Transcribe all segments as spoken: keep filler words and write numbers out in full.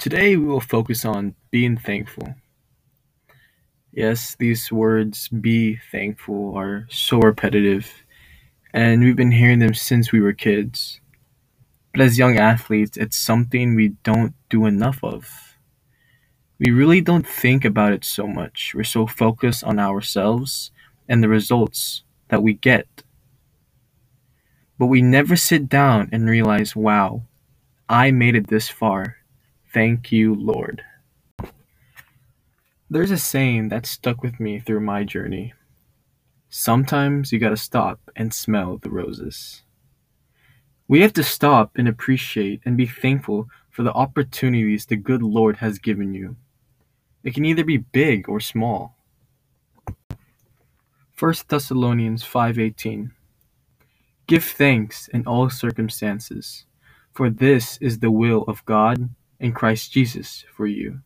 Today we will focus on being thankful. Yes, these words, be thankful, are so repetitive, and we've been hearing them since we were kids. But as young athletes, it's something we don't do enough of. We really don't think about it so much. We're so focused on ourselves and the results that we get. But we never sit down and realize, wow, I made it this far. Thank you, Lord. There's a saying that stuck with me through my journey. Sometimes you gotta stop and smell the roses. We have to stop and appreciate and be thankful for the opportunities the good Lord has given you. It can either be big or small. First Thessalonians five eighteen. Give thanks in all circumstances, for this is the will of God in Christ Jesus for you.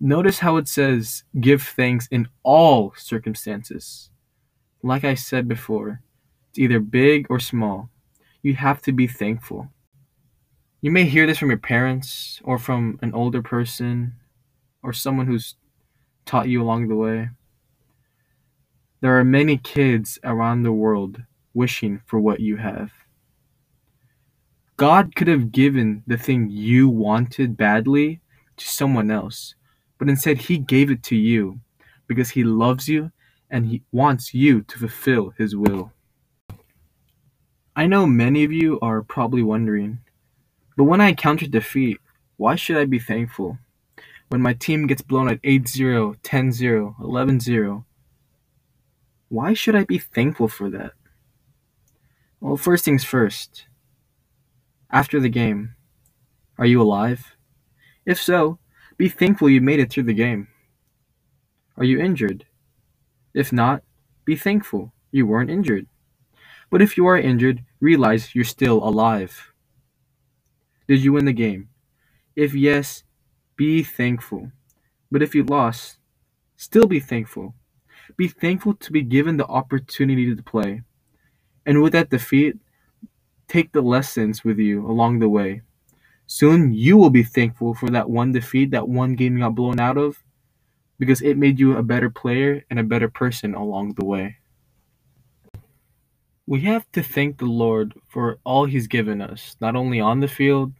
Notice how it says, give thanks in all circumstances. Like I said before, it's either big or small. You have to be thankful. You may hear this from your parents or from an older person or someone who's taught you along the way. There are many kids around the world wishing for what you have. God could have given the thing you wanted badly to someone else, but instead he gave it to you because he loves you and he wants you to fulfill his will. I know many of you are probably wondering, but when I encounter defeat, why should I be thankful? When my team gets blown at eight zero, ten zero, eleven zero, why should I be thankful for that? Well, first things first. After the game, are you alive? If so, be thankful you made it through the game. Are you injured? If not, be thankful you weren't injured. But if you are injured, realize you're still alive. Did you win the game? If yes, be thankful. But if you lost, still be thankful. Be thankful to be given the opportunity to play. And with that defeat, take the lessons with you along the way. Soon you will be thankful for that one defeat, that one game you got blown out of, because it made you a better player and a better person along the way. We have to thank the Lord for all he's given us, not only on the field,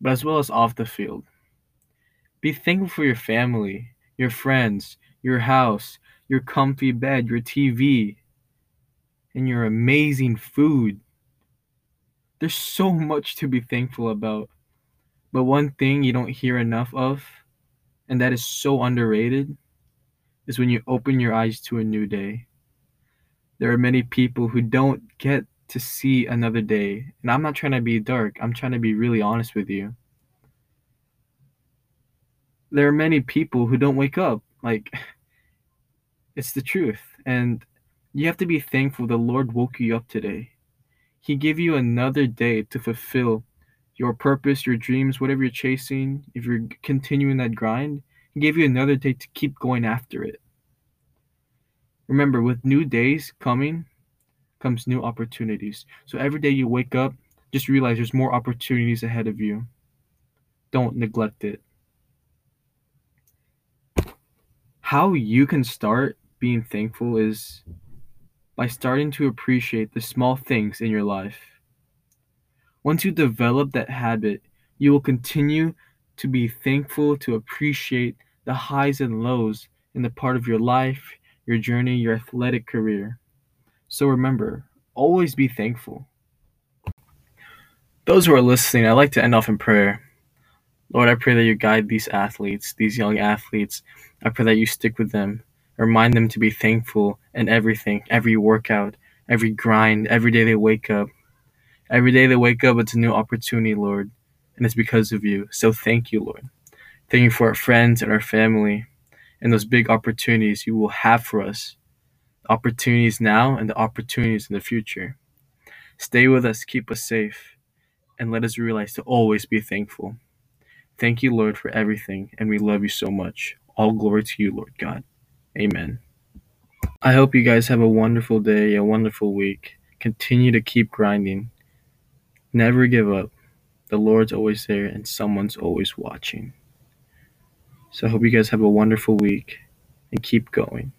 but as well as off the field. Be thankful for your family, your friends, your house, your comfy bed, your T V, and your amazing food. There's so much to be thankful about. But one thing you don't hear enough of, and that is so underrated, is when you open your eyes to a new day. There are many people who don't get to see another day. And I'm not trying to be dark. I'm trying to be really honest with you. There are many people who don't wake up. Like, it's the truth. And you have to be thankful the Lord woke you up today. He gave you another day to fulfill your purpose, your dreams, whatever you're chasing. If you're continuing that grind, he gave you another day to keep going after it. Remember, with new days coming, comes new opportunities. So every day you wake up, just realize there's more opportunities ahead of you. Don't neglect it. How you can start being thankful is by starting to appreciate the small things in your life. Once you develop that habit, you will continue to be thankful, to appreciate the highs and lows in the part of your life, your journey, your athletic career. So remember, always be thankful. Those who are listening, I'd like to end off in prayer. Lord, I pray that you guide these athletes, these young athletes. I pray that you stick with them. Remind them to be thankful in everything, every workout, every grind, every day they wake up. Every day they wake up, it's a new opportunity, Lord, and it's because of you. So thank you, Lord. Thank you for our friends and our family and those big opportunities you will have for us, opportunities now and the opportunities in the future. Stay with us, keep us safe, and let us realize to always be thankful. Thank you, Lord, for everything, and we love you so much. All glory to you, Lord God. Amen. I hope you guys have a wonderful day, a wonderful week. Continue to keep grinding. Never give up. The Lord's always there, and someone's always watching. So I hope you guys have a wonderful week and keep going.